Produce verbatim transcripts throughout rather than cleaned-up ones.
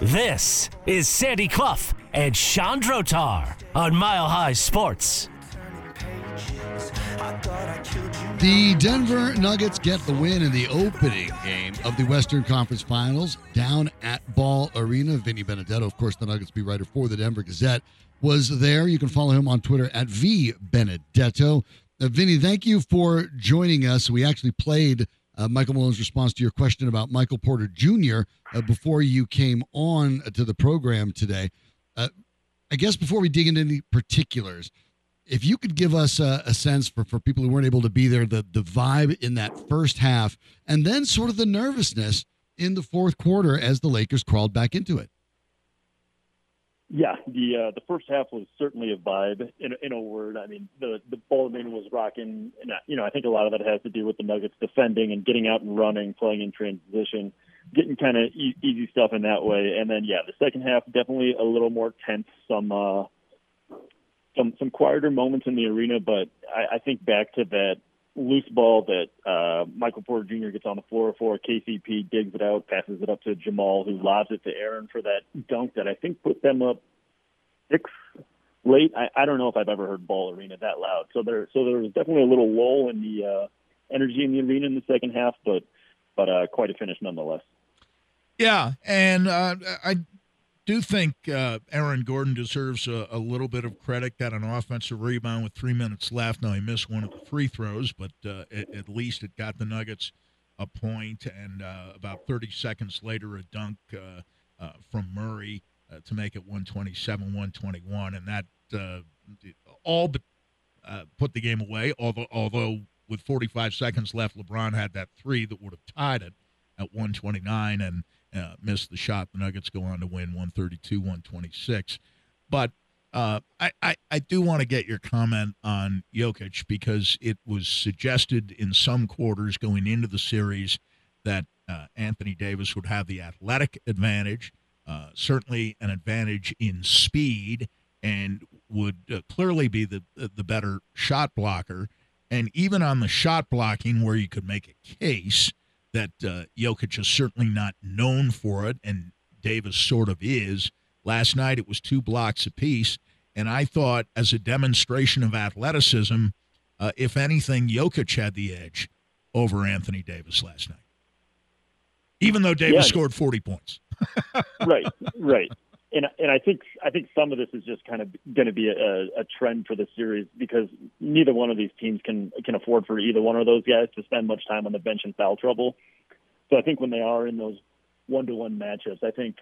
This is Sandy Clough and Chandro Tar on Mile High Sports. The Denver Nuggets get the win in the opening game of the Western Conference Finals down at Ball Arena. Vinny Benedetto, of course, the Nuggets beat writer for the Denver Gazette, was there. You can follow him on Twitter at V Benedetto. Uh, Vinny, thank you for joining us. We actually played uh, Michael Malone's response to your question about Michael Porter Junior Uh, before you came on to the program today. Uh, I guess before we dig into any particulars, if you could give us a, a sense for, for people who weren't able to be there, the, the vibe in that first half, and then sort of the nervousness in the fourth quarter as the Lakers crawled back into it. Yeah, the uh, the first half was certainly a vibe, in, in a word. I mean, the, the Ball Arena was rocking, and you know, I think a lot of that has to do with the Nuggets defending and getting out and running, playing in transition, getting kind of e- easy stuff in that way. And then, yeah, the second half, definitely a little more tense, some uh, Some, some quieter moments in the arena, but I, I think back to that loose ball that uh, Michael Porter Junior gets on the floor for. K C P digs it out, passes it up to Jamal, who lobs it to Aaron for that dunk that I think put them up six late. I, I don't know if I've ever heard Ball Arena that loud. So there, so there was definitely a little lull in the uh, energy in the arena in the second half, but but uh, quite a finish nonetheless. Yeah, and uh, I. I do think uh, Aaron Gordon deserves a, a little bit of credit. Got an offensive rebound with three minutes left. Now, he missed one of the free throws, but uh, at, at least it got the Nuggets a point, and uh, about thirty seconds later, a dunk uh, uh, from Murray uh, to make it one twenty-seven one twenty-one, and that uh, all but uh, put the game away, although, although with forty-five seconds left, LeBron had that three that would have tied it at one twenty-nine, and Uh, missed the shot. The Nuggets go on to win one thirty-two one twenty-six. But uh, I, I, I do want to get your comment on Jokic, because it was suggested in some quarters going into the series that uh, Anthony Davis would have the athletic advantage, uh, certainly an advantage in speed, and would uh, clearly be the, the better shot blocker. And even on the shot blocking, where you could make a case that uh, Jokic is certainly not known for it, and Davis sort of is. Last night it was two blocks apiece, and I thought, as a demonstration of athleticism, uh, if anything, Jokic had the edge over Anthony Davis last night, even though Davis yeah. scored forty points. Right, right. And and I think I think some of this is just kind of going to be a, a trend for the series, because neither one of these teams can can afford for either one of those guys to spend much time on the bench in foul trouble. So I think when they are in those one-to-one matchups, I think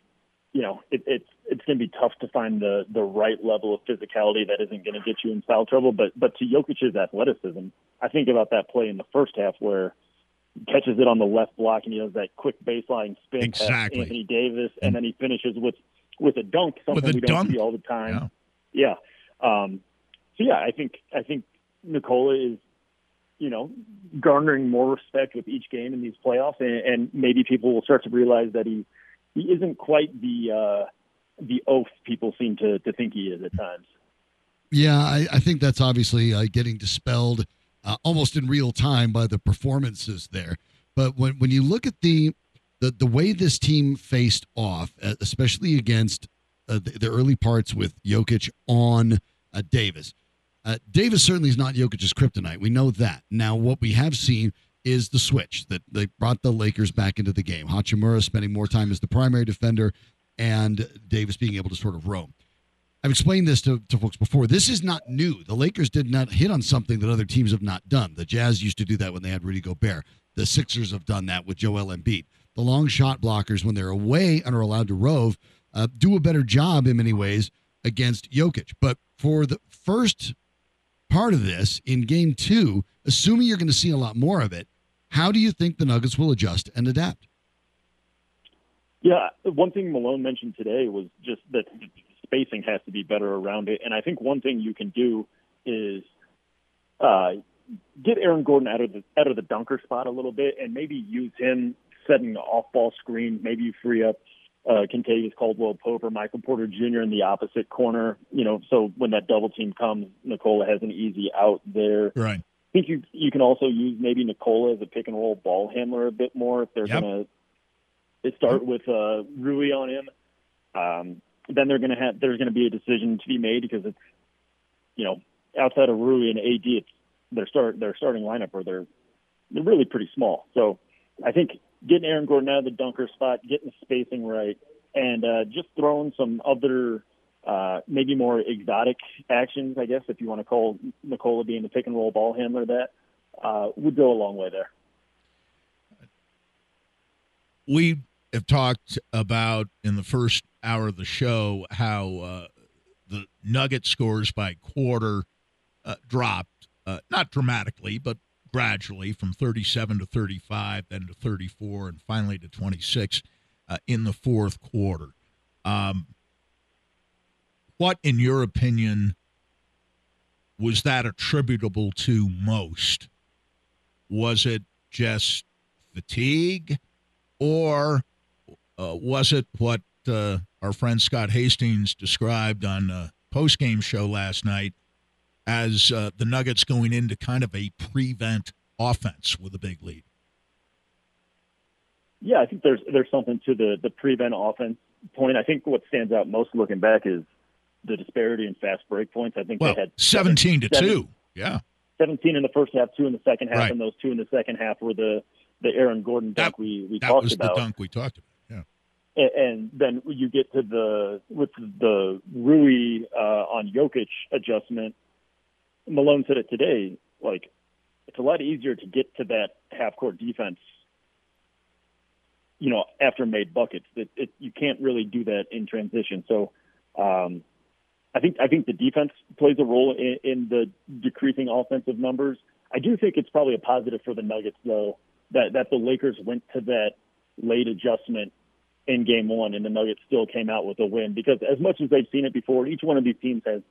you know it, it's it's going to be tough to find the the right level of physicality that isn't going to get you in foul trouble. But but to Jokic's athleticism, I think about that play in the first half where catches it on the left block and he does that quick baseline spin exactly. past Anthony Davis, and then he finishes with. With a dunk, something a we don't dunk? see all the time. Yeah. yeah. Um, so, yeah, I think I think Nikola is, you know, garnering more respect with each game in these playoffs, and, and maybe people will start to realize that he, he isn't quite the uh, the oaf people seem to, to think he is at times. Yeah, I, I think that's obviously uh, getting dispelled uh, almost in real time by the performances there. But when when you look at the The the way this team faced off, especially against uh, the, the early parts with Jokic on uh, Davis, uh, Davis certainly is not Jokic's kryptonite. We know that. Now, what we have seen is the switch that they brought the Lakers back into the game. Hachimura spending more time as the primary defender, and Davis being able to sort of roam. I've explained this to, to folks before. This is not new. The Lakers did not hit on something that other teams have not done. The Jazz used to do that when they had Rudy Gobert. The Sixers have done that with Joel Embiid. The long shot blockers, when they're away and are allowed to rove, uh, do a better job in many ways against Jokic. But for the first part of this, in game two, assuming you're going to see a lot more of it, how do you think the Nuggets will adjust and adapt? Yeah, one thing Malone mentioned today was just that spacing has to be better around it. And I think one thing you can do is uh, get Aaron Gordon out of the, out of the dunker spot a little bit, and maybe use him setting an off-ball screen. Maybe you free up uh, Kentavious Caldwell-Pope or Michael Porter Junior in the opposite corner. You know, so when that double team comes, Nikola has an easy out there. Right. I think you you can also use maybe Nikola as a pick and roll ball handler a bit more if they're yep. going to start with uh, Rui on him. Um, then they're going to have there's going to be a decision to be made because it's you know outside of Rui and A D, it's their start their starting lineup or they're they're really pretty small. So I think getting Aaron Gordon out of the dunker spot, getting the spacing right, and uh, just throwing some other. Uh, maybe more exotic actions, I guess, if you want to call Nikola being the pick-and-roll ball handler that, uh, would go a long way there. We have talked about, in the first hour of the show, how uh, the Nugget scores by quarter uh, dropped, uh, not dramatically, but gradually from thirty-seven to thirty-five, then to thirty-four, and finally to twenty-six uh, in the fourth quarter. Um What, in your opinion, was that attributable to most? Was it just fatigue, or uh, was it what uh, our friend Scott Hastings described on a post-game show last night as uh, the Nuggets going into kind of a prevent offense with a big lead? Yeah, I think there's there's something to the, the prevent offense point. I think what stands out most looking back is the disparity in fast break points. I think well, they had seventeen to seven, two. Yeah, seventeen in the first half, two in the second half, right. And those two in the second half were the, the Aaron Gordon dunk that, we we that talked was about. The dunk we talked about. Yeah, and, and then you get to the with the Rui uh, on Jokic adjustment. Malone said it today. Like, it's a lot easier to get to that half court defense. You know, after made buckets, that it, it, you can't really do that in transition. So. Um, I think I think the defense plays a role in, in the decreasing offensive numbers. I do think it's probably a positive for the Nuggets, though, that, that the Lakers went to that late adjustment in game one, and the Nuggets still came out with a win. Because as much as they've seen it before, each one of these teams has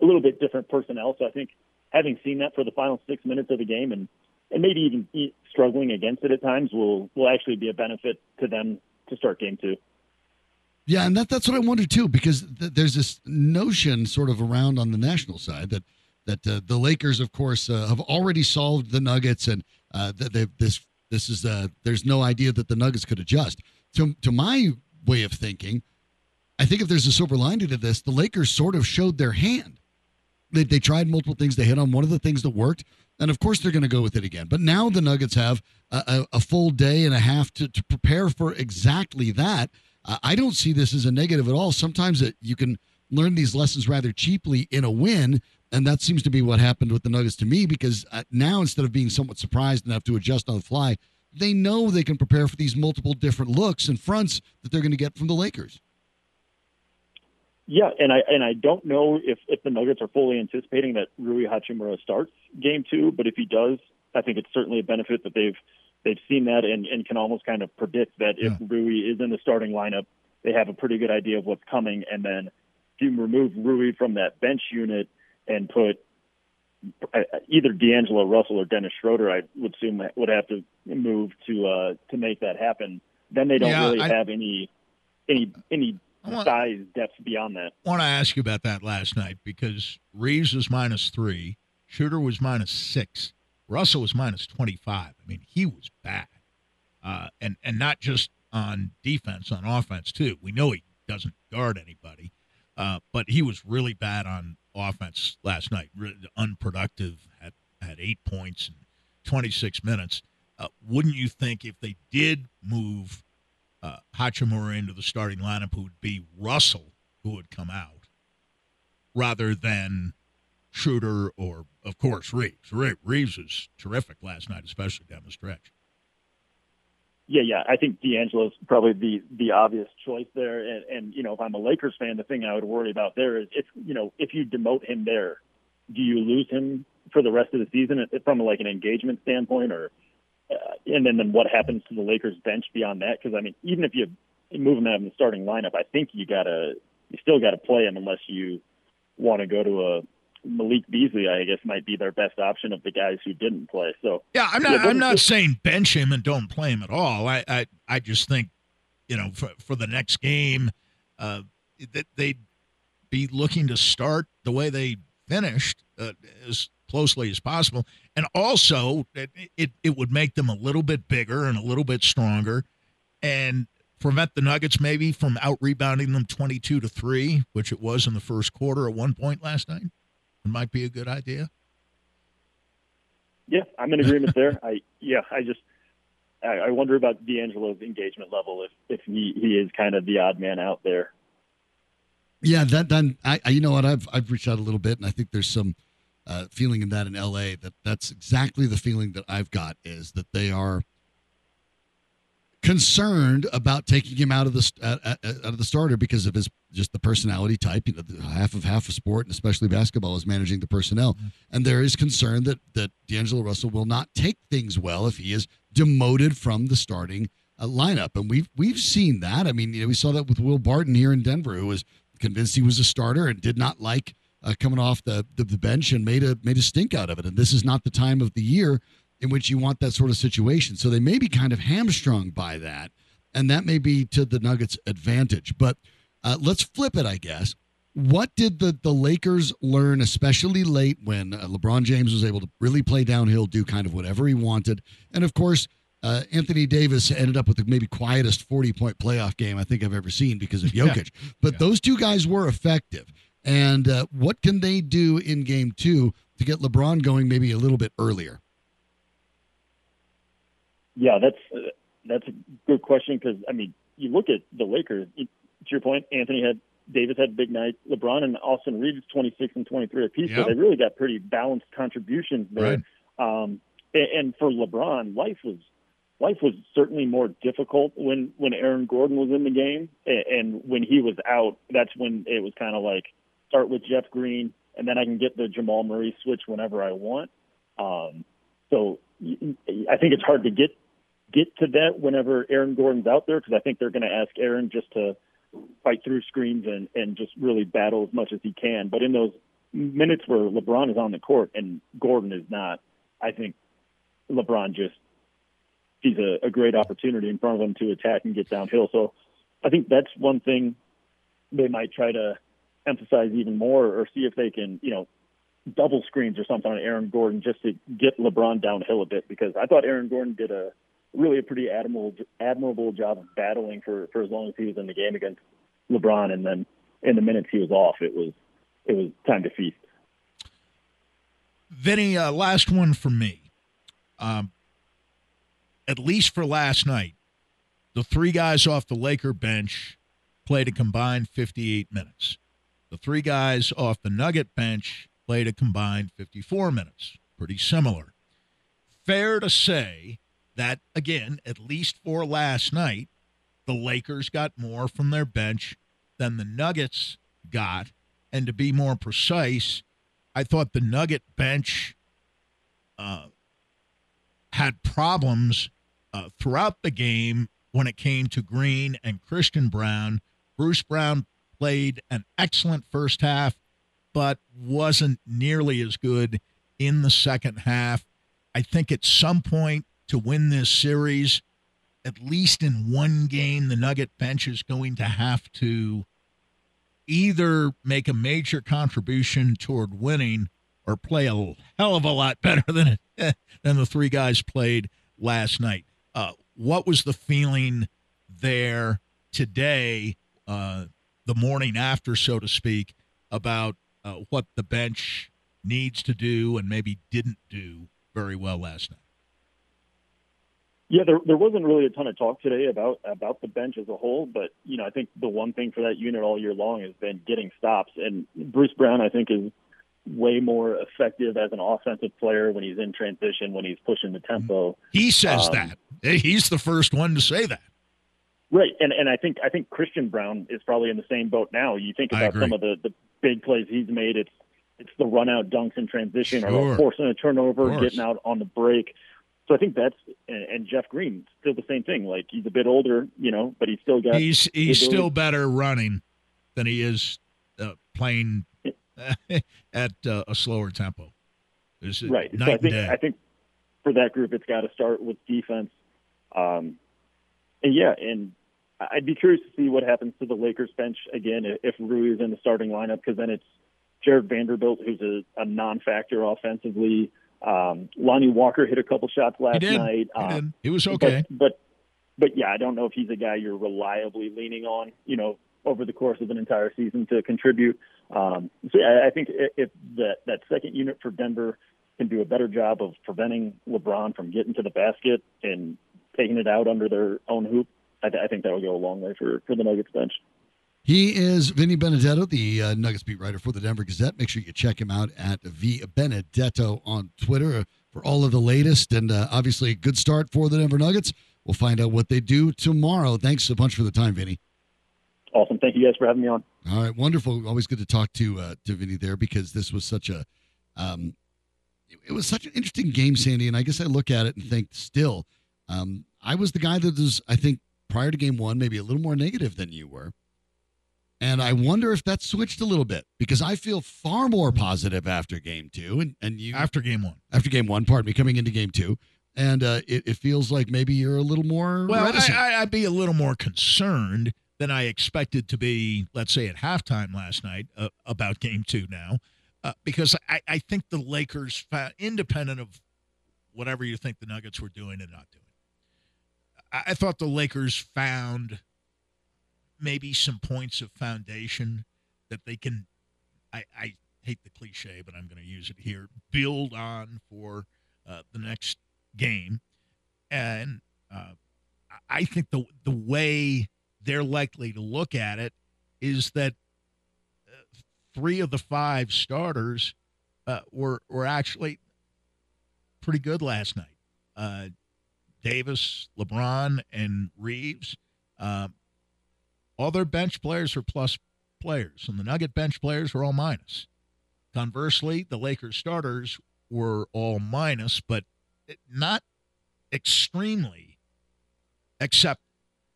a little bit different personnel. So I think having seen that for the final six minutes of the game and, and maybe even struggling against it at times will, will actually be a benefit to them to start game two. Yeah, and that, that's what I wonder, too, because th- there's this notion sort of around on the national side that that uh, the Lakers, of course, uh, have already solved the Nuggets, and uh, they've, this this is uh, there's no idea that the Nuggets could adjust. To, to my way of thinking, I think if there's a silver lining to this, the Lakers sort of showed their hand. They, they tried multiple things. They hit on one of the things that worked, and, of course, they're going to go with it again. But now the Nuggets have a, a, a full day and a half to, to prepare for exactly that. I don't see this as a negative at all. Sometimes it, you can learn these lessons rather cheaply in a win, and that seems to be what happened with the Nuggets to me, because now instead of being somewhat surprised and have to adjust on the fly, they know they can prepare for these multiple different looks and fronts that they're going to get from the Lakers. Yeah, and I and I don't know if, if the Nuggets are fully anticipating that Rui Hachimura starts game two, but if he does, I think it's certainly a benefit that they've They've seen that and, and can almost kind of predict that if yeah. Rui is in the starting lineup, they have a pretty good idea of what's coming. And then if you remove Rui from that bench unit and put either D'Angelo Russell or Dennis Schroeder, I would assume would have to move to uh, to make that happen. Then they don't yeah, really I, have any any any want, size depth beyond that. I want to ask you about that last night because Reaves was minus three, Schroeder was minus six. Russell was minus twenty-five. I mean, he was bad. Uh, and, and not just on defense, on offense, too. We know he doesn't guard anybody, uh, but he was really bad on offense last night, really unproductive, had, had eight points in twenty-six minutes. Uh, wouldn't you think if they did move uh, Hachimura into the starting lineup, it would be Russell who would come out rather than Schroeder or, of course, Reaves. Reaves was terrific last night, especially down the stretch. Yeah, yeah. I think D'Angelo's probably the, the obvious choice there. And, and, you know, if I'm a Lakers fan, the thing I would worry about there is, if you know, if you demote him there, do you lose him for the rest of the season from, like, an engagement standpoint? or uh, And then, then what happens to the Lakers bench beyond that? Because, I mean, even if you move him out of the starting lineup, I think you gotta you still got to play him unless you want to go to a – Malik Beasley, I guess, might be their best option of the guys who didn't play. So yeah, I'm not. Yeah, I'm not saying bench him and don't play him at all. I, I, I just think, you know, for, for the next game, uh, that they'd be looking to start the way they finished, uh, as closely as possible. And also, it, it, it would make them a little bit bigger and a little bit stronger and prevent the Nuggets maybe from out-rebounding them twenty-two to three, which it was in the first quarter at one point last night. It might be a good idea. Yeah, I'm in agreement there. I Yeah, I just I, I wonder about D'Angelo's engagement level if, if he, he is kind of the odd man out there. Yeah, that then I, I you know what I've I've reached out a little bit, and I think there's some uh, feeling in that in L A that that's exactly the feeling that I've got, is that they are concerned about taking him out of the uh, out of the starter because of his just the personality type. You know, half of half of sport, and especially basketball, is managing the personnel, mm-hmm. and there is concern that that D'Angelo Russell will not take things well if he is demoted from the starting uh, lineup, and we've we've seen that. I mean, you know, we saw that with Will Barton here in Denver, who was convinced he was a starter and did not like uh, coming off the, the the bench and made a made a stink out of it. And this is not the time of the year in which you want that sort of situation. So they may be kind of hamstrung by that, and that may be to the Nuggets' advantage. But uh, let's flip it, I guess. What did the, the Lakers learn, especially late when uh, LeBron James was able to really play downhill, do kind of whatever he wanted? And, of course, Uh, Anthony Davis ended up with the maybe quietest forty-point playoff game I think I've ever seen because of Jokic. Yeah. But yeah. those two guys were effective. And uh, what can they do in game two to get LeBron going maybe a little bit earlier? Yeah, that's uh, that's a good question because, I mean, you look at the Lakers, it, to your point, Anthony had Davis had a big night. LeBron and Austin Reaves, twenty-six and twenty-three apiece, yep. so they really got pretty balanced contributions there. Right. Um, and, and for LeBron, life was – Life was certainly more difficult when, when Aaron Gordon was in the game, and when he was out, that's when it was kind of like, start with Jeff Green, and then I can get the Jamal Murray switch whenever I want. Um, so I think it's hard to get get to that whenever Aaron Gordon's out there, because I think they're going to ask Aaron just to fight through screens and, and just really battle as much as he can. But in those minutes where LeBron is on the court and Gordon is not, I think LeBron just – he's a, a great opportunity in front of him to attack and get downhill. So I think that's one thing they might try to emphasize even more, or see if they can, you know, double screens or something on Aaron Gordon just to get LeBron downhill a bit, because I thought Aaron Gordon did a really a pretty admirable, admirable job of battling for, for as long as he was in the game against LeBron. And then in the minutes he was off, it was, it was time to feast. Vinny, uh, last one for me. Um, At least for last night, the three guys off the Laker bench played a combined fifty-eight minutes. The three guys off the Nugget bench played a combined fifty-four minutes. Pretty similar. Fair to say that, again, at least for last night, the Lakers got more from their bench than the Nuggets got. And to be more precise, I thought the Nugget bench uh, had problems Uh, throughout the game when it came to Green and Christian Braun. Bruce Brown played an excellent first half, but wasn't nearly as good in the second half. I think at some point to win this series, at least in one game, the Nugget bench is going to have to either make a major contribution toward winning or play a hell of a lot better than, than the three guys played last night. Uh, what was the feeling there today, uh, the morning after, so to speak, about uh, what the bench needs to do and maybe didn't do very well last night? Yeah, there, there wasn't really a ton of talk today about, about the bench as a whole, but, you know, I think the one thing for that unit all year long has been getting stops. And Bruce Brown, I think, is way more effective as an offensive player when he's in transition, when he's pushing the tempo. He says um, that. He's the first one to say that. Right. And and I think I think Christian Braun is probably in the same boat now. You think about some of the, the big plays he's made, it's it's the run out dunks in transition, sure. or forcing a turnover, getting out on the break. So I think that's and, and Jeff Green, still the same thing. Like, he's a bit older, you know, but he's still got He's he's still better running than he is uh, playing at uh, a slower tempo. It's right. Night so I think, and day. I think for that group, it's got to start with defense. Um, and yeah, and I'd be curious to see what happens to the Lakers bench again if, if Rui is in the starting lineup, because then it's Jared Vanderbilt, who's a, a non-factor offensively. Um, Lonnie Walker hit a couple shots last he night. He, um, did. he was okay. But, but, but, yeah, I don't know if he's a guy you're reliably leaning on, you know, over the course of an entire season to contribute. Um, so, yeah, I think if that, that second unit for Denver can do a better job of preventing LeBron from getting to the basket and taking it out under their own hoop, I, th- I think that will go a long way for, for the Nuggets bench. He is Vinny Benedetto, the uh, Nuggets beat writer for the Denver Gazette. Make sure you check him out at V Benedetto on Twitter for all of the latest. And uh, obviously, a good start for the Denver Nuggets. We'll find out what they do tomorrow. Thanks a bunch for the time, Vinny. Awesome. Thank you guys for having me on. All right. Wonderful. Always good to talk to uh, to Vinny there, because this was such a um, it, it was such an interesting game, Sandy. And I guess I look at it and think still, um, I was the guy that was, I think, prior to game one, maybe a little more negative than you were. And I wonder if that switched a little bit, because I feel far more positive after game two. And, and you After game one. After game one, pardon me, coming into game two. And uh, it, it feels like maybe you're a little more Well, reticent. I, I'd be a little more concerned than I expected to be, let's say, at halftime last night uh, about game two now. Uh, because I, I think the Lakers, independent of whatever you think the Nuggets were doing and not doing, I, I thought the Lakers found maybe some points of foundation that they can, I, I hate the cliche, but I'm going to use it here, build on for uh, the next game. And uh, I think the the way they're likely to look at it is that uh, three of the five starters uh, were, were actually pretty good last night. Uh, Davis, LeBron, and Reaves. Um, All their bench players are plus players, and the Nugget bench players were all minus. Conversely, the Lakers starters were all minus, but not extremely, except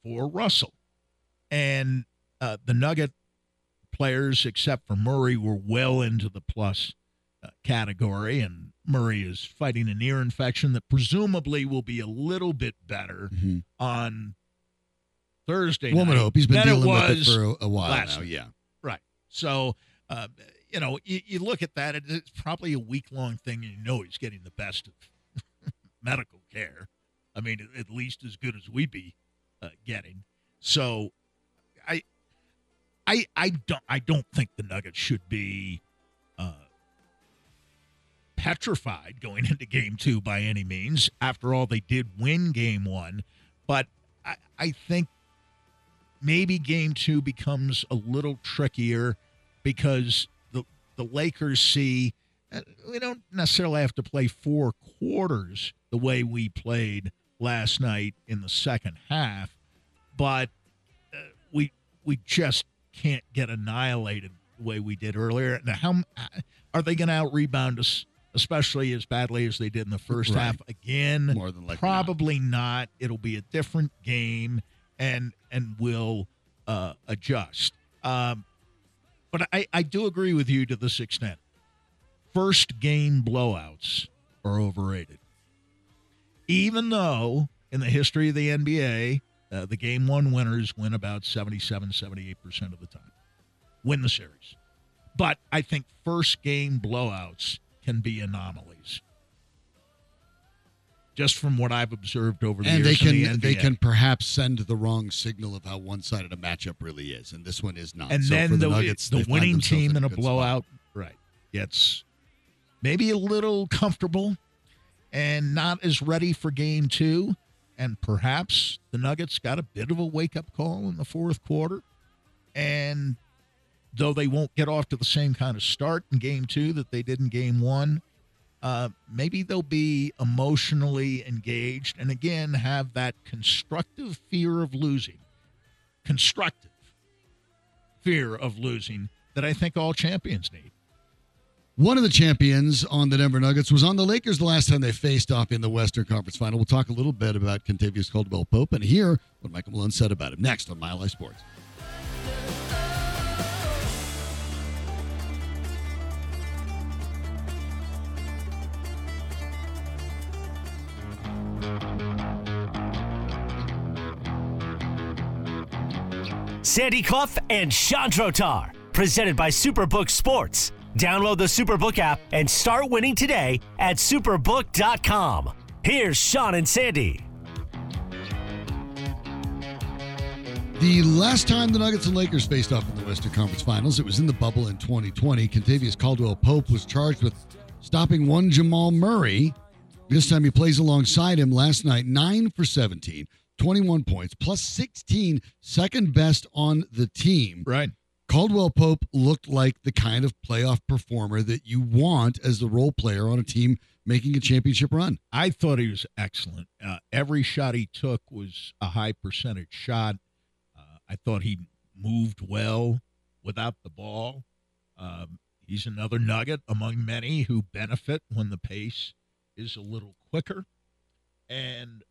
for Russell. And uh, the Nugget players, except for Murray, were well into the plus uh, category, and Murray is fighting an ear infection that presumably will be a little bit better mm-hmm. on Thursday Woman night. Hope. He's been dealing with it for a, a while now. Night. Yeah. Right. So, uh, you know, you, you look at that, it's probably a week-long thing, and you know he's getting the best of medical care. I mean, at least as good as we'd be uh, getting. So, I, I, I don't, I don't think the Nuggets should be uh, petrified going into Game Two by any means. After all, they did win Game One, but I, I think maybe game two becomes a little trickier, because the the Lakers see uh, we don't necessarily have to play four quarters the way we played last night in the second half, but uh, we we just can't get annihilated the way we did earlier. Now, how are they going to out-rebound us, especially as badly as they did in the first right. half? Again, more than likely probably not. not. It'll be a different game. And and will uh, adjust. Um, but I, I do agree with you to this extent. First game blowouts are overrated. Even though in the history of the N B A, uh, the game one winners win about seventy-seven, seventy-eight percent of the time. Win the series. But I think first game blowouts can be anomalies, just from what I've observed over the and years. And they can, the they can perhaps send the wrong signal of how one-sided a matchup really is, and this one is not. And so then for the, the, Nuggets, the winning team in a blowout spot. Right, gets maybe a little comfortable and not as ready for game two, and perhaps the Nuggets got a bit of a wake-up call in the fourth quarter, and though they won't get off to the same kind of start in game two that they did in game one, Uh, maybe they'll be emotionally engaged and, again, have that constructive fear of losing, constructive fear of losing that I think all champions need. One of the champions on the Denver Nuggets was on the Lakers the last time they faced off in the Western Conference Final. We'll talk a little bit about Kentavious Caldwell-Pope and hear what Michael Malone said about him next on My Life Sports. Sandy Clough and Chandro Tar, presented by Superbook Sports Download the Superbook app and start winning today at superbook dot com. Here's Sean and Sandy. The last time the Nuggets and Lakers faced off in the Western Conference Finals, it was in the bubble in twenty twenty. Kentavious Caldwell-Pope was charged with stopping one Jamal Murray. This time he plays alongside him last night, nine for seventeen, twenty-one points, plus sixteen, second best on the team. Right. Caldwell-Pope looked like the kind of playoff performer that you want as the role player on a team making a championship run. I thought he was excellent. Uh, every shot he took was a high percentage shot. Uh, I thought he moved well without the ball. Um, he's another nugget among many who benefit when the pace is a little quicker. And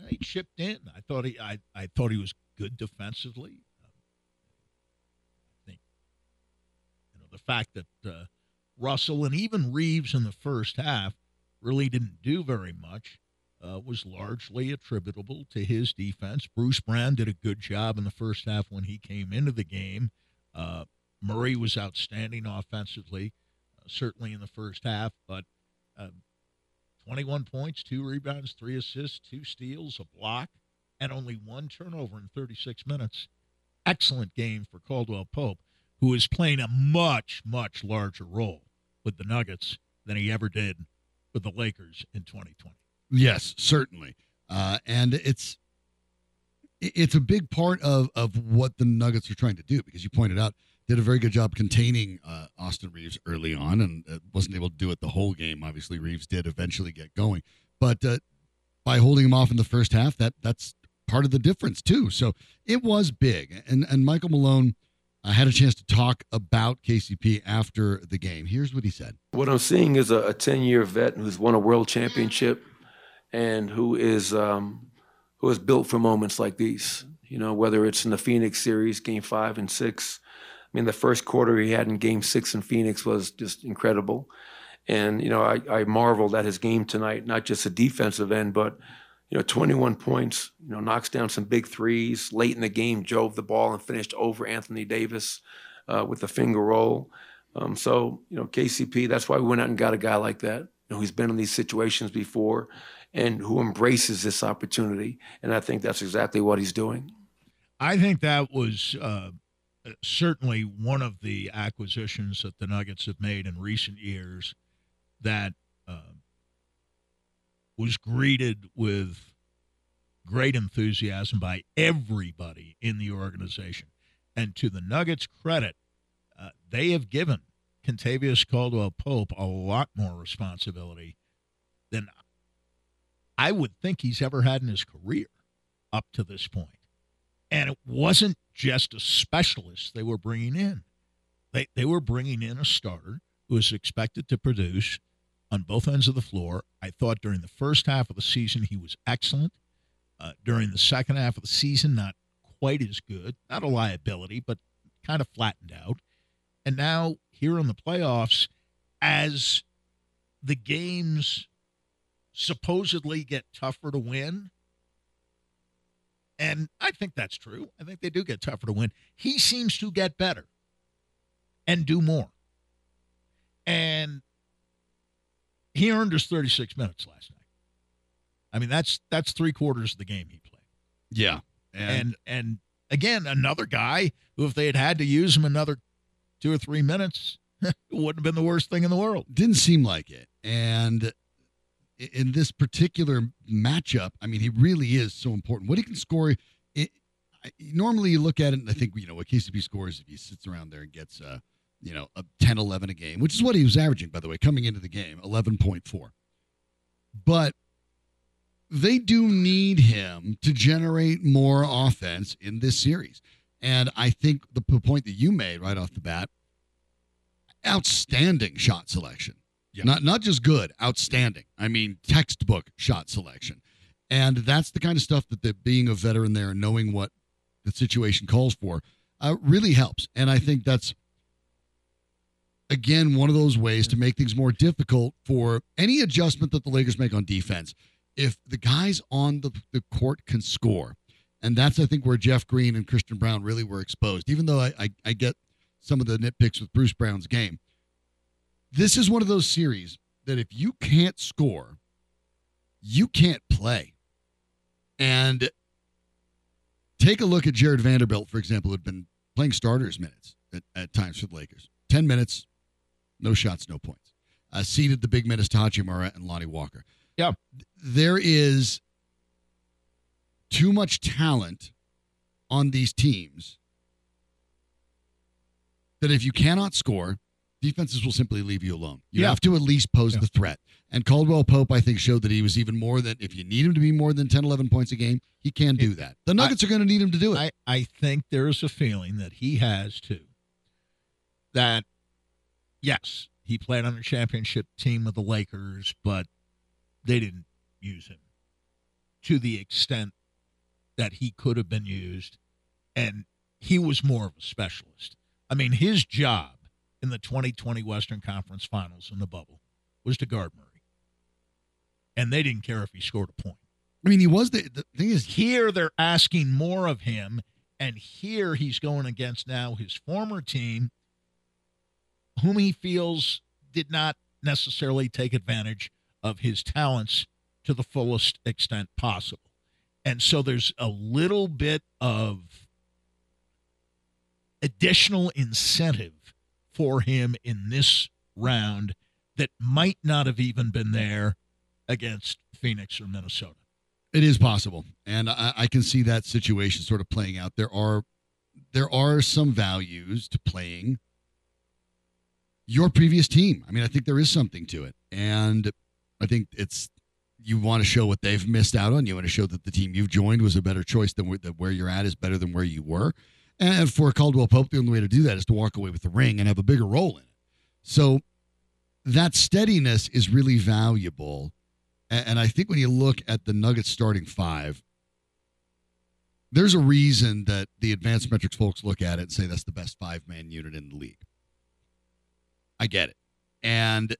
uh, he chipped in. I thought he, I, I thought he was good defensively. The fact that uh, Russell and even Reaves in the first half really didn't do very much uh, was largely attributable to his defense. Bruce Brown did a good job in the first half when he came into the game. Uh, Murray was outstanding offensively, uh, certainly in the first half, but uh, twenty-one points, two rebounds, three assists, two steals, a block, and only one turnover in thirty-six minutes. Excellent game for Caldwell-Pope, who is playing a much, much larger role with the Nuggets than he ever did with the Lakers in twenty twenty. Yes, certainly. Uh, and it's it's a big part of, of what the Nuggets are trying to do, because you pointed out, did a very good job containing uh, Austin Reaves early on and uh, wasn't able to do it the whole game. Obviously, Reaves did eventually get going. But uh, by holding him off in the first half, that that's part of the difference, too. So it was big. And, and Michael Malone... I had a chance to talk about K C P after the game. Here's what he said. What I'm seeing is a, a ten-year vet who's won a world championship and who is um, who is built for moments like these. You know, whether it's in the Phoenix series, game five and six. I mean, the first quarter he had in game six in Phoenix was just incredible. And, you know, I, I marveled at his game tonight, not just the defensive end, but, you know, twenty-one points, you know, knocks down some big threes. Late in the game, drove the ball and finished over Anthony Davis uh, with a finger roll. Um, so, you know, K C P, that's why we went out and got a guy like that, you know, who's been in these situations before and who embraces this opportunity. And I think that's exactly what he's doing. I think that was uh, certainly one of the acquisitions that the Nuggets have made in recent years that uh, – was greeted with great enthusiasm by everybody in the organization. And to the Nuggets' credit, uh, they have given Kentavious Caldwell-Pope a lot more responsibility than I would think he's ever had in his career up to this point. And it wasn't just a specialist they were bringing in. They, they were bringing in a starter who was expected to produce on both ends of the floor. I thought during the first half of the season he was excellent. Uh, during the second half of the season, not quite as good. Not a liability, but kind of flattened out. And now here in the playoffs, as the games supposedly get tougher to win, and I think that's true. I think they do get tougher to win. He seems to get better and do more. And he earned us thirty-six minutes last night. I mean, that's that's three quarters of the game he played. Yeah. And, and and again, another guy who, if they had had to use him another two or three minutes, it wouldn't have been the worst thing in the world. Didn't seem like it. And in this particular matchup, I mean, he really is so important. What he can score, it, I, normally you look at it, and I think, you know, what K C P scores if he sits around there and gets uh, – you know, ten, eleven a game, which is what he was averaging, by the way, coming into the game, eleven point four. But they do need him to generate more offense in this series. And I think the point that you made right off the bat, outstanding shot selection. Yeah. Not, not just good, outstanding. I mean, textbook shot selection. And that's the kind of stuff that the, being a veteran there and knowing what the situation calls for uh, really helps. And I think that's, again, one of those ways to make things more difficult for any adjustment that the Lakers make on defense. If the guys on the, the court can score, and that's, I think, where Jeff Green and Christian Braun really were exposed, even though I, I, I get some of the nitpicks with Bruce Brown's game. This is one of those series that if you can't score, you can't play. And take a look at Jared Vanderbilt, for example, who'd been playing starters minutes at, at times for the Lakers. Ten minutes, no shots, no points. Uh, ceded the big minutes to Hachimura and Lonnie Walker. Yeah. There is too much talent on these teams that if you cannot score, defenses will simply leave you alone. You yeah. have to at least pose yeah. the threat. And Caldwell-Pope, I think, showed that he was even more than, if you need him to be more than ten, eleven points a game, he can do that. The Nuggets I, are going to need him to do it. I, I think there is a feeling that he has, too, that, yes, he played on a championship team with the Lakers, but they didn't use him to the extent that he could have been used, and he was more of a specialist. I mean, his job in the twenty twenty Western Conference Finals in the bubble was to guard Murray. And they didn't care if he scored a point. I mean, he was the, the thing is, here they're asking more of him, and here he's going against now his former team, whom he feels did not necessarily take advantage of his talents to the fullest extent possible. And so there's a little bit of additional incentive for him in this round that might not have even been there against Phoenix or Minnesota. It is possible, and I, I can see that situation sort of playing out. There are there are some values to playing your previous team. I mean, I think there is something to it, and I think it's you want to show what they've missed out on. You want to show that the team you've joined was a better choice than where, that where you're at is better than where you were. And for Caldwell-Pope, the only way to do that is to walk away with the ring and have a bigger role in it. So that steadiness is really valuable. And I think when you look at the Nuggets starting five, there's a reason that the advanced metrics folks look at it and say that's the best five-man unit in the league. I get it. And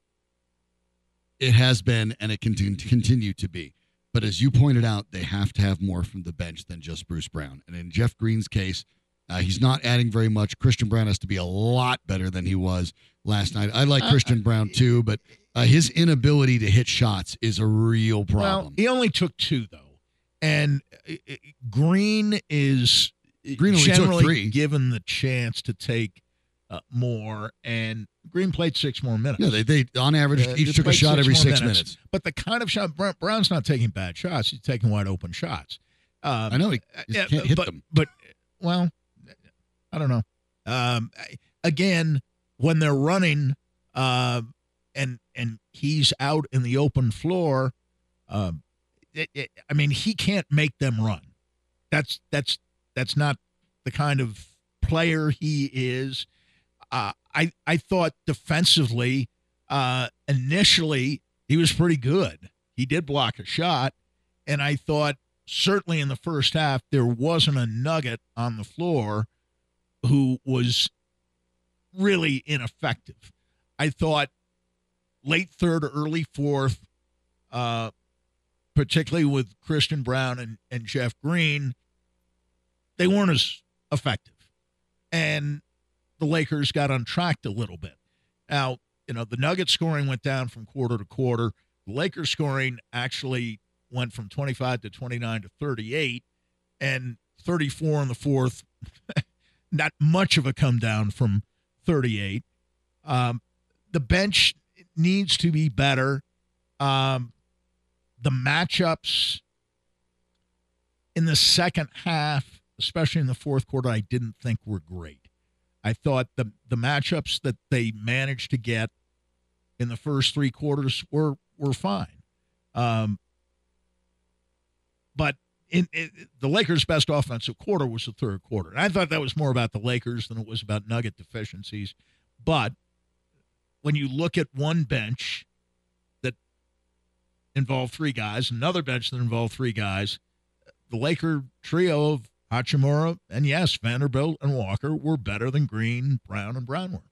it has been, and it can continue to be. But as you pointed out, they have to have more from the bench than just Bruce Brown. And in Jeff Green's case, Uh, he's not adding very much. Christian Braun has to be a lot better than he was last night. I like uh, Christian Braun, too, but uh, his inability to hit shots is a real problem. Well, he only took two, though. And it, it, Green is Green only generally took three. Given the chance to take uh, more, and Green played six more minutes. Yeah, they, they on average, uh, each took a shot six every six minutes. minutes. But the kind of shot, Brown's not taking bad shots. He's taking wide-open shots. Um, I know, he, he uh, can't hit but, them. But, well... I don't know. Um, again, when they're running uh, and and he's out in the open floor, um, it, it, I mean, he can't make them run. That's that's that's not the kind of player he is. Uh, I I thought defensively, uh, initially he was pretty good. He did block a shot, and I thought certainly in the first half there wasn't a nugget on the floor who was really ineffective. I thought late third or early fourth, uh, particularly with Christian Braun and, and Jeff Green, they weren't as effective. And the Lakers got on track a little bit. Now, you know, the Nuggets scoring went down from quarter to quarter. The Lakers scoring actually went from twenty-five to twenty-nine to thirty-eight, and thirty-four in the fourth. Not much of a come down from thirty-eight. Um, the bench needs to be better. Um, the matchups in the second half, especially in the fourth quarter, I didn't think were great. I thought the, the matchups that they managed to get in the first three quarters were, were fine. Um, but In, in, the Lakers' best offensive quarter was the third quarter. And I thought that was more about the Lakers than it was about Nugget deficiencies. But when you look at one bench that involved three guys, another bench that involved three guys, the Laker trio of Hachimura and, yes, Vanderbilt and Walker were better than Green, Brown, and Brown were.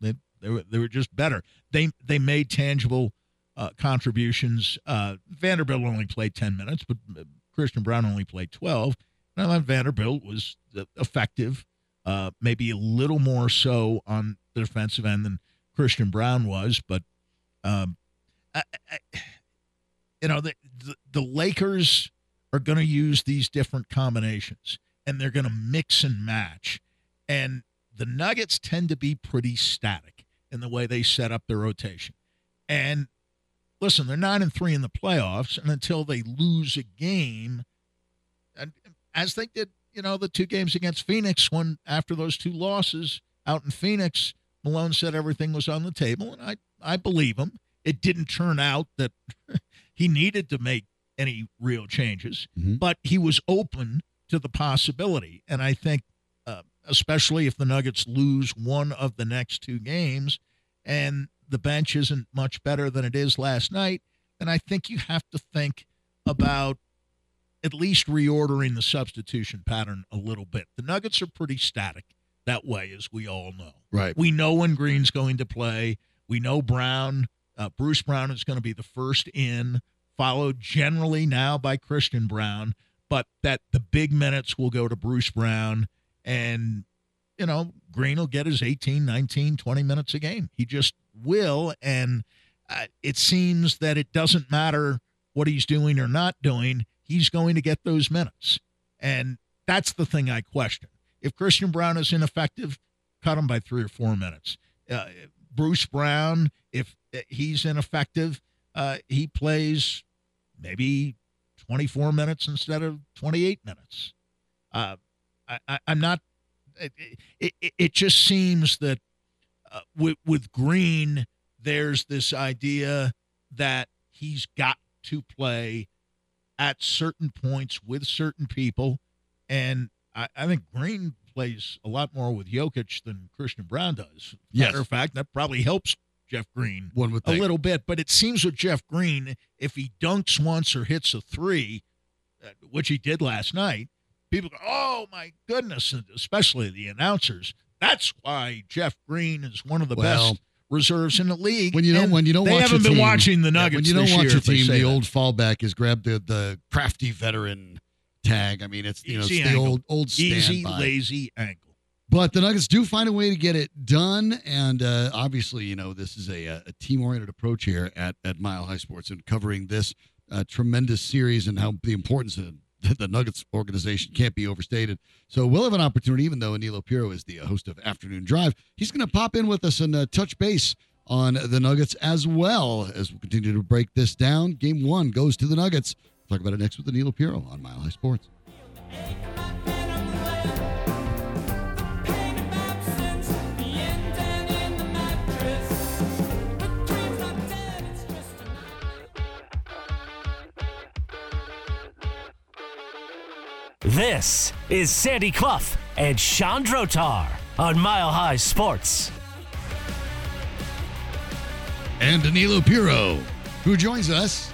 They, they were, they were just better. They, they made tangible uh, contributions. Uh, Vanderbilt only played ten minutes, but – Christian Braun only played twelve, and I thought Vanderbilt was effective uh, maybe a little more so on the defensive end than Christian Braun was. But, um, I, I, you know, the, the, the Lakers are going to use these different combinations, and they're going to mix and match. And the Nuggets tend to be pretty static in the way they set up their rotation. And listen, they're nine and three in the playoffs, and until they lose a game, and as they did, you know, the two games against Phoenix, when after those two losses out in Phoenix, Malone said everything was on the table, and I, I believe him. It didn't turn out that he needed to make any real changes, mm-hmm. but he was open to the possibility, and I think uh, especially if the Nuggets lose one of the next two games and the bench isn't much better than it is last night, then I think you have to think about at least reordering the substitution pattern a little bit. The Nuggets are pretty static that way, as we all know. Right. We know when Green's going to play. We know Brown, uh, Bruce Brown is going to be the first in, followed generally now by Christian Braun, but that the big minutes will go to Bruce Brown, and, you know, Green will get his eighteen, nineteen, twenty minutes a game. He just will, and uh, it seems that it doesn't matter what he's doing or not doing, he's going to get those minutes. And that's the thing I question. If Christian Braun is ineffective, cut him by three or four minutes. Uh, Bruce Brown, if he's ineffective, uh, he plays maybe twenty-four minutes instead of twenty-eight minutes. Uh, I, I, I'm not It, it, it just seems that uh, with, with Green, there's this idea that he's got to play at certain points with certain people. And I, I think Green plays a lot more with Jokic than Christian Braun does. Yes. Matter of fact, that probably helps Jeff Green One would think. a little bit. But it seems with Jeff Green, if he dunks once or hits a three, which he did last night, people go, oh, my goodness, especially the announcers. That's why Jeff Green is one of the well, best reserves in the league. When you don't, when you don't they watch haven't team, been watching the Nuggets yeah, When you don't watch year, a team, the that. old fallback is grab the, the crafty veteran tag. I mean, it's you Easy know it's angle. the old, old standby. Easy, lazy angle. But the Nuggets do find a way to get it done, and uh, obviously, you know, this is a, a team-oriented approach here at, at Mile High Sports and covering this uh, tremendous series and how the importance of the Nuggets organization can't be overstated. So we'll have an opportunity, even though Danilo Pirro is the host of Afternoon Drive, he's going to pop in with us and uh, touch base on the Nuggets as well as we'll continue to break this down. Game one goes to the Nuggets. We'll talk about it next with Danilo Pirro on Mile High Sports. This is Sandy Clough and Chandro Tar on Mile High Sports. And Danilo Pirro, who joins us,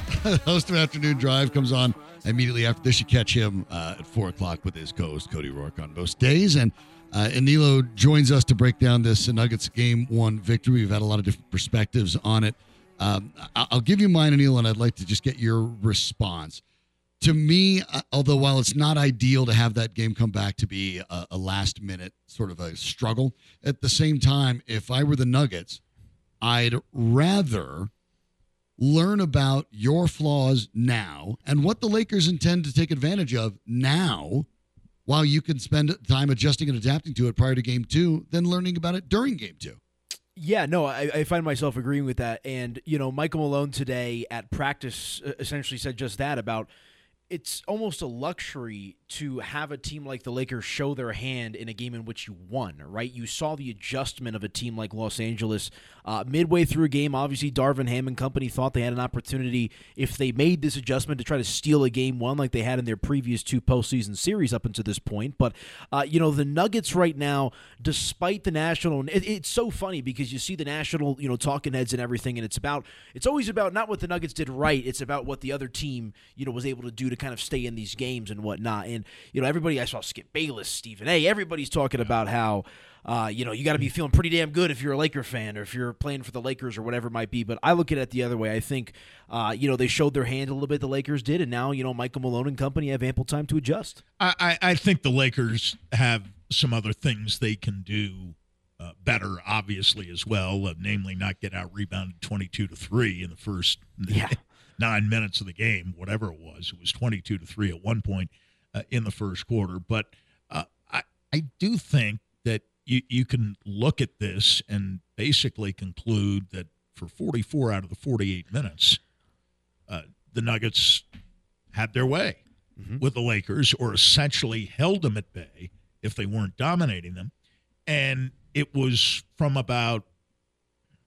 host of Afternoon Drive, comes on immediately after this. You catch him uh, at four o'clock with his co-host, Cody Rourke, on most days. And uh, Danilo joins us to break down this Nuggets Game one victory. We've had a lot of different perspectives on it. Um, I'll give you mine, Danilo, and I'd like to just get your response. To me, although while it's not ideal to have that game come back to be a, a last-minute sort of a struggle, at the same time, if I were the Nuggets, I'd rather learn about your flaws now and what the Lakers intend to take advantage of now while you can spend time adjusting and adapting to it prior to Game two than learning about it during Game two. Yeah, no, I, I find myself agreeing with that. And, you know, Michael Malone today at practice essentially said just that about – it's almost a luxury to have a team like the Lakers show their hand in a game in which you won, right? You saw the adjustment of a team like Los Angeles uh, midway through a game. Obviously, Darvin Ham and company thought they had an opportunity if they made this adjustment to try to steal a game one like they had in their previous two postseason series up until this point. But, uh, you know, the Nuggets right now, despite the national, it, it's so funny because you see the national, you know, talking heads and everything, and it's about, it's always about not what the Nuggets did right. It's about what the other team, you know, was able to do to kind of stay in these games and whatnot. And, you know, everybody, I saw Skip Bayless, Stephen A., everybody's talking about how, uh, you know, you got to be feeling pretty damn good if you're a Laker fan or if you're playing for the Lakers or whatever it might be. But I look at it the other way. I think, uh, you know, they showed their hand a little bit, the Lakers did, and now, you know, Michael Malone and company have ample time to adjust. I, I think the Lakers have some other things they can do uh, better, obviously, as well, uh, namely not get out-rebounded twenty-two to three in the first yeah. nine minutes of the game, whatever it was. It was twenty-two to three at one point uh, in the first quarter. But uh, I, I do think that you, you can look at this and basically conclude that for forty-four out of the forty-eight minutes, uh, the Nuggets had their way mm-hmm. with the Lakers, or essentially held them at bay if they weren't dominating them. And it was from about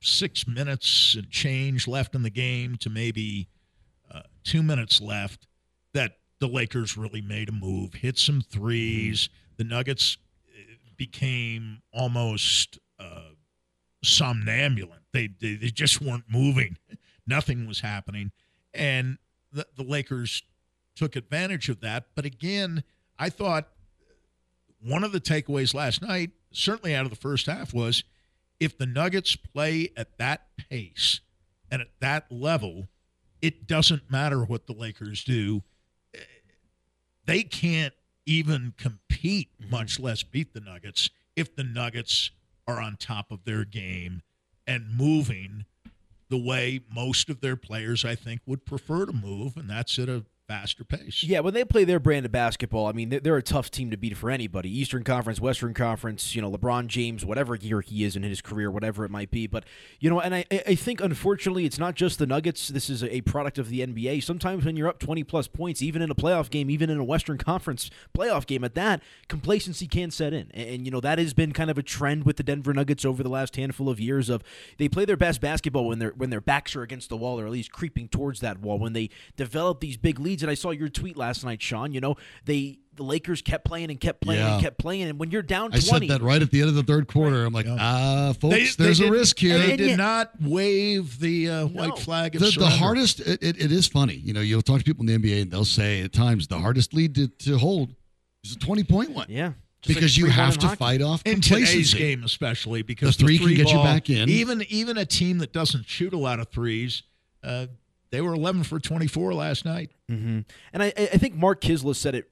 six minutes and change left in the game to maybe uh, two minutes left that the Lakers really made a move, hit some threes. Mm-hmm. The Nuggets became almost uh, somnambulant. They, they they just weren't moving. Nothing was happening. And the, the Lakers took advantage of that. But again, I thought one of the takeaways last night, certainly out of the first half, was if the Nuggets play at that pace and at that level, it doesn't matter what the Lakers do. They can't even compete, much less beat the Nuggets, if the Nuggets are on top of their game and moving the way most of their players, I think, would prefer to move, and that's at a faster pace. Yeah, when they play their brand of basketball, I mean, they're, they're a tough team to beat for anybody. Eastern Conference, Western Conference, you know, LeBron James, whatever year he is in his career, whatever it might be. But, you know, and I, I think, unfortunately, it's not just the Nuggets. This is a product of the N B A. Sometimes when you're up twenty-plus points, even in a playoff game, even in a Western Conference playoff game at that, complacency can set in. And, and, you know, that has been kind of a trend with the Denver Nuggets over the last handful of years of they play their best basketball when, when their backs are against the wall, or at least creeping towards that wall, when they develop these big leads. And I saw your tweet last night, Sean. You know, they the Lakers kept playing and kept playing yeah. and kept playing. And when you're down twenty. I said that right at the end of the third quarter. Right. I'm like, yeah. ah, folks, they, there's they a risk here. They did yet, not wave the uh, white no. flag. Of the, the hardest, it, it, it is funny. You know, you'll talk to people in the N B A and they'll say at times the hardest lead to, to hold is a twenty-point one. Yeah. Just because like you have to hockey. fight off complacency. In today's game especially, because the three, the three can ball, get you back in. Even, even a team that doesn't shoot a lot of threes, uh, they were eleven for twenty-four last night. Mm-hmm. And I, I think Mark Kizla said it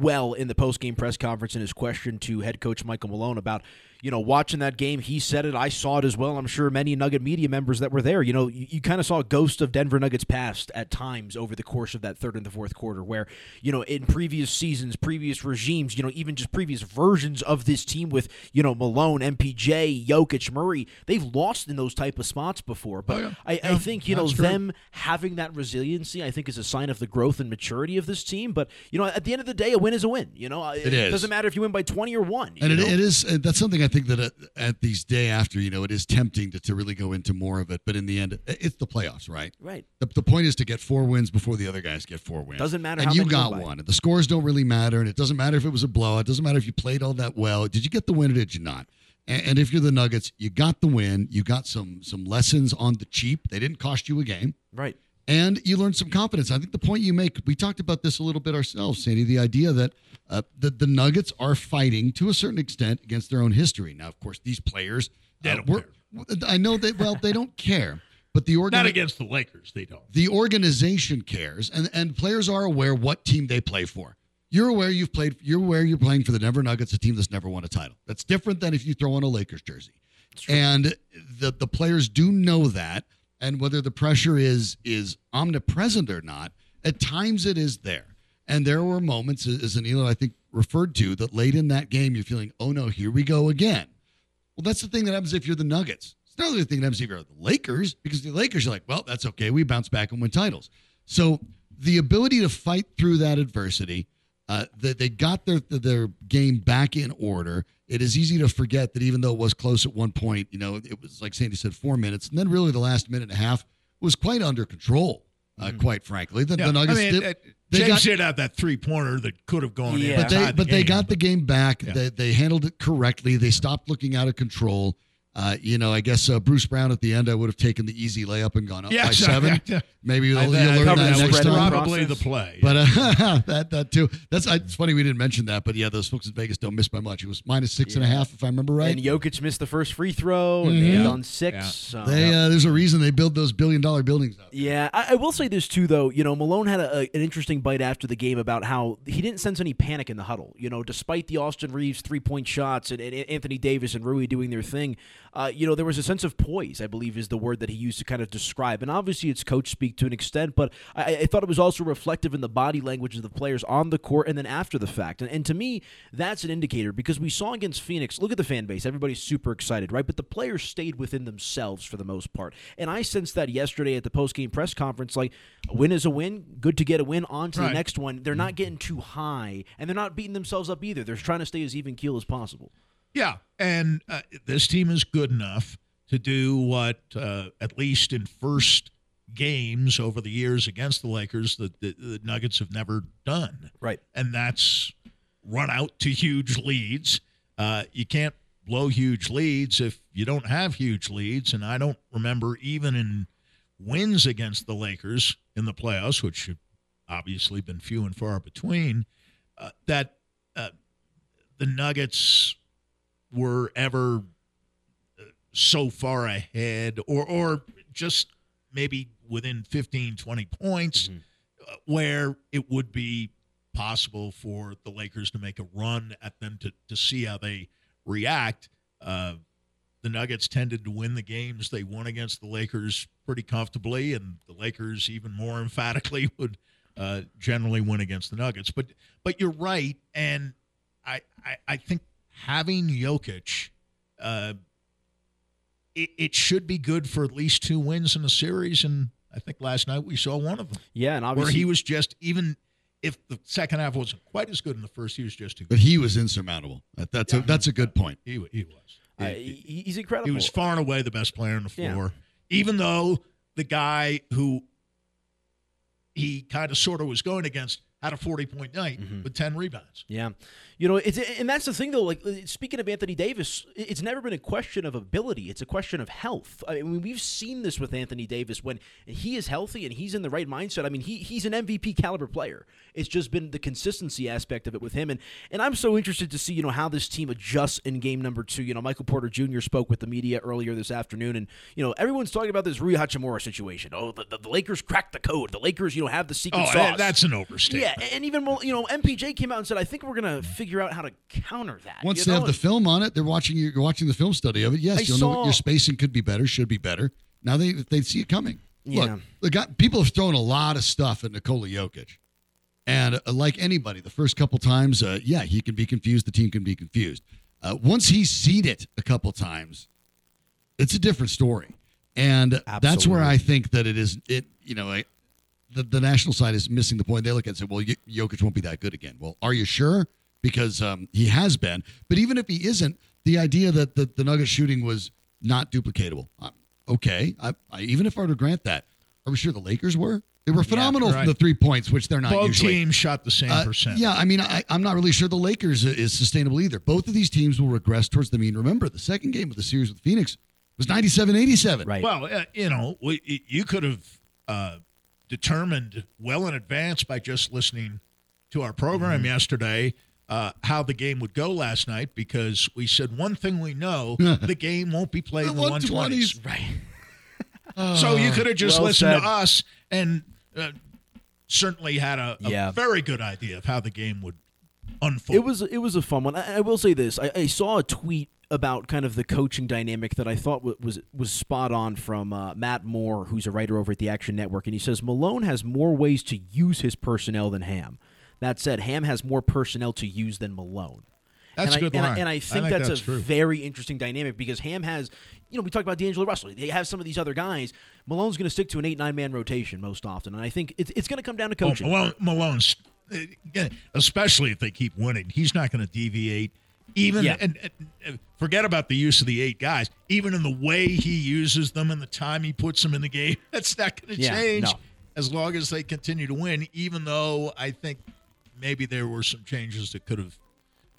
well in the post-game press conference in his question to head coach Michael Malone about, you know, watching that game. He said it. I saw it as well. I'm sure many Nugget media members that were there, you know, you, you kind of saw a ghost of Denver Nuggets past at times over the course of that third and the fourth quarter where, you know, in previous seasons, previous regimes, you know, even just previous versions of this team with, you know, Malone, M P J, Jokic, Murray, they've lost in those type of spots before. But oh, yeah. I, yeah, I think, you know, true. them having that resiliency, I think, is a sign of the growth and maturity of this team. But, you know, at the end of the day, a win is a win. You know, it, it doesn't matter if you win by twenty or one. And it, it is, that's something I think that at these day after, you know, it is tempting to, to really go into more of it. But in the end, it's the playoffs, right? Right. The, the point is to get four wins before the other guys get four wins. Doesn't matter. And how you got one. And the scores don't really matter. And it doesn't matter if it was a blowout. It doesn't matter if you played all that well. Did you get the win or did you not? And, and if you're the Nuggets, you got the win. You got some some lessons on the cheap. They didn't cost you a game. Right. And you learn some confidence. I think the point you make, we talked about this a little bit ourselves, Sandy, the idea that uh, the, the Nuggets are fighting to a certain extent against their own history. Now, of course, these players, they uh, don't care. I know they, well, they don't care. But the organi- Not against the Lakers, they don't. The organization cares, and, and players are aware what team they play for. You're aware you've played, you're aware you're playing for the Denver Nuggets, a team that's never won a title. That's different than if you throw on a Lakers jersey. And the, the players do know that. And whether the pressure is is omnipresent or not, at times it is there. And there were moments, as Danilo, I think, referred to, that late in that game you're feeling, oh, no, here we go again. Well, that's the thing that happens if you're the Nuggets. It's not the thing that happens if you're the Lakers, because the Lakers are like, well, that's okay. We bounce back and win titles. So the ability to fight through that adversity, uh, that they got their their game back in order. It is easy to forget that even though it was close at one point, you know, it was like Sandy said, four minutes. And then really the last minute and a half was quite under control, uh, mm-hmm. quite frankly. The, yeah. the Nuggets I mean, did, it, it, they James did have that three-pointer that could have gone yeah. in. But they, but the game, they got but, the game back. Yeah. They, they handled it correctly. They stopped looking out of control. Uh, you know, I guess uh, Bruce Brown at the end, I would have taken the easy layup and gone up yeah, by seven. Yeah, yeah. Maybe you'll, I, you'll I, learn I that, that next time. Probably the play. But uh, that that too. That's I, it's funny we didn't mention that. But yeah, those folks in Vegas don't miss by much. It was minus six yeah. and a half, if I remember right. And Jokic missed the first free throw, and mm-hmm. they had on six. Yeah. So. They, uh, there's a reason they build those billion dollar buildings out there. Yeah, I, I will say this too, though. You know, Malone had a, a, an interesting bite after the game about how he didn't sense any panic in the huddle. You know, despite the Austin Reaves three point shots and, and Anthony Davis and Rui doing their thing. Uh, you know, there was a sense of poise, I believe, is the word that he used to kind of describe. And obviously it's coach speak to an extent, but I, I thought it was also reflective in the body language of the players on the court and then after the fact. And, and to me, that's an indicator because we saw against Phoenix, look at the fan base. Everybody's super excited, right? But the players stayed within themselves for the most part. And I sensed that yesterday at the postgame press conference, like a win is a win, good to get a win, on to right. the next one. They're not getting too high, and they're not beating themselves up either. They're trying to stay as even keel as possible. Yeah, and uh, this team is good enough to do what, uh, at least in first games over the years against the Lakers, that the, the Nuggets have never done. Right. And that's run out to huge leads. Uh, you can't blow huge leads if you don't have huge leads. And I don't remember even in wins against the Lakers in the playoffs, which have obviously been few and far between, uh, that uh, the Nuggets were ever so far ahead or or just maybe within fifteen, twenty points mm-hmm. where it would be possible for the Lakers to make a run at them to, to see how they react. Uh, the Nuggets tended to win the games they won against the Lakers pretty comfortably, and the Lakers even more emphatically would uh, generally win against the Nuggets. But but you're right, and I, I, I think having Jokic, uh, it, it should be good for at least two wins in a series, and I think last night we saw one of them. Yeah, and obviously where he was just, even if the second half wasn't quite as good in the first, he was just too good. But he was insurmountable. That, that's yeah. a that's a good point. He, he was. Uh, he, he's incredible. He was far and away the best player on the floor, yeah. even though the guy who he kind of sort of was going against had a forty-point night mm-hmm. with ten rebounds. Yeah. You know, it's, and that's the thing, though. Like, speaking of Anthony Davis, it's never been a question of ability. It's a question of health. I mean, we've seen this with Anthony Davis. When he is healthy and he's in the right mindset, I mean, he he's an M V P-caliber player. It's just been the consistency aspect of it with him. And and I'm so interested to see, you know, how this team adjusts in game number two. You know, Michael Porter Junior spoke with the media earlier this afternoon, and, you know, everyone's talking about this Rui Hachimura situation. Oh, the, the, the Lakers cracked the code. The Lakers, you know, have the secret oh, sauce. That's an overstatement. Yeah. And even, you know, M P J came out and said, I think we're going to figure out how to counter that. Once you know? they have the film on it, they're watching you're watching the film study of it. Yes, I you'll saw... know what your spacing could be better, should be better. Now they they see it coming. Yeah. Look, the guy, people have thrown a lot of stuff at Nikola Jokic. And uh, like anybody, the first couple times, uh, yeah, he can be confused. The team can be confused. Uh, once he's seen it a couple times, it's a different story. And Absolutely. That's where I think that it is, It you know, I, The, the national side is missing the point. They look at it and say, well, Jokic won't be that good again. Well, are you sure? Because um, he has been. But even if he isn't, the idea that the, the Nuggets shooting was not duplicatable. I'm, okay. I, I, even if I were to grant that, are we sure the Lakers were? They were phenomenal yeah, right. from the three points, which they're not Both usually. Both teams shot the same uh, percent. Yeah, I mean, I, I'm not really sure the Lakers is sustainable either. Both of these teams will regress towards the mean. Remember, the second game of the series with Phoenix was ninety-seven eighty-seven. Right. Well, uh, you know, we, you could have uh, – determined well in advance by just listening to our program mm-hmm. yesterday uh, how the game would go last night, because we said one thing we know, the game won't be played the in the one twenties. Right. uh, so you could have just well listened said. to us and uh, certainly had a, a yeah. very good idea of how the game would unfold. It was, it was a fun one. I, I will say this. I, I saw a tweet about kind of the coaching dynamic that I thought was was spot on from uh, Matt Moore, who's a writer over at the Action Network, and he says, Malone has more ways to use his personnel than Ham. That said, Ham has more personnel to use than Malone. That's and a good I, line. And I, and I think I like that's, that's a true. very interesting dynamic, because Ham has, you know, we talked about D'Angelo Russell. They have some of these other guys. Malone's going to stick to an eight nine man rotation most often, and I think it's, it's going to come down to coaching. Well, Malone's, especially if they keep winning, he's not going to deviate. Even yeah. and, and forget about the use of the eight guys. Even in the way he uses them and the time he puts them in the game, that's not going to yeah, change no. as long as they continue to win, even though I think maybe there were some changes that could have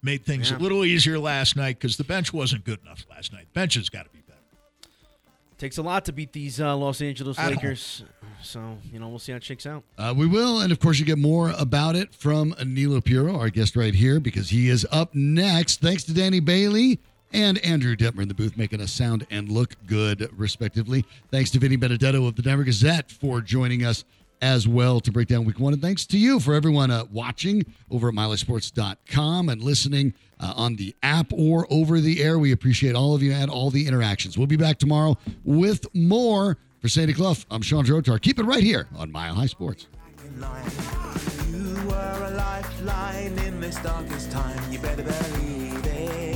made things yeah. a little easier last night, because the bench wasn't good enough last night. Bench has got to be better. Takes a lot to beat these uh, Los Angeles Lakers. So, you know, we'll see how it shakes out. Uh, we will. And, of course, you get more about it from Danilo Pirro, our guest right here, because he is up next. Thanks to Danny Bailey and Andrew Detmer in the booth, making us sound and look good, respectively. Thanks to Vinny Benedetto of the Denver Gazette for joining us as well to break down week one. And thanks to you for everyone uh, watching over at miley sports dot com and listening uh, on the app or over the air. We appreciate all of you and all the interactions. We'll be back tomorrow with more. For Sandy Clough, I'm Chandro Tar. Keep it right here on Mile High Sports. You were a lifeline in this darkest time. You better believe it.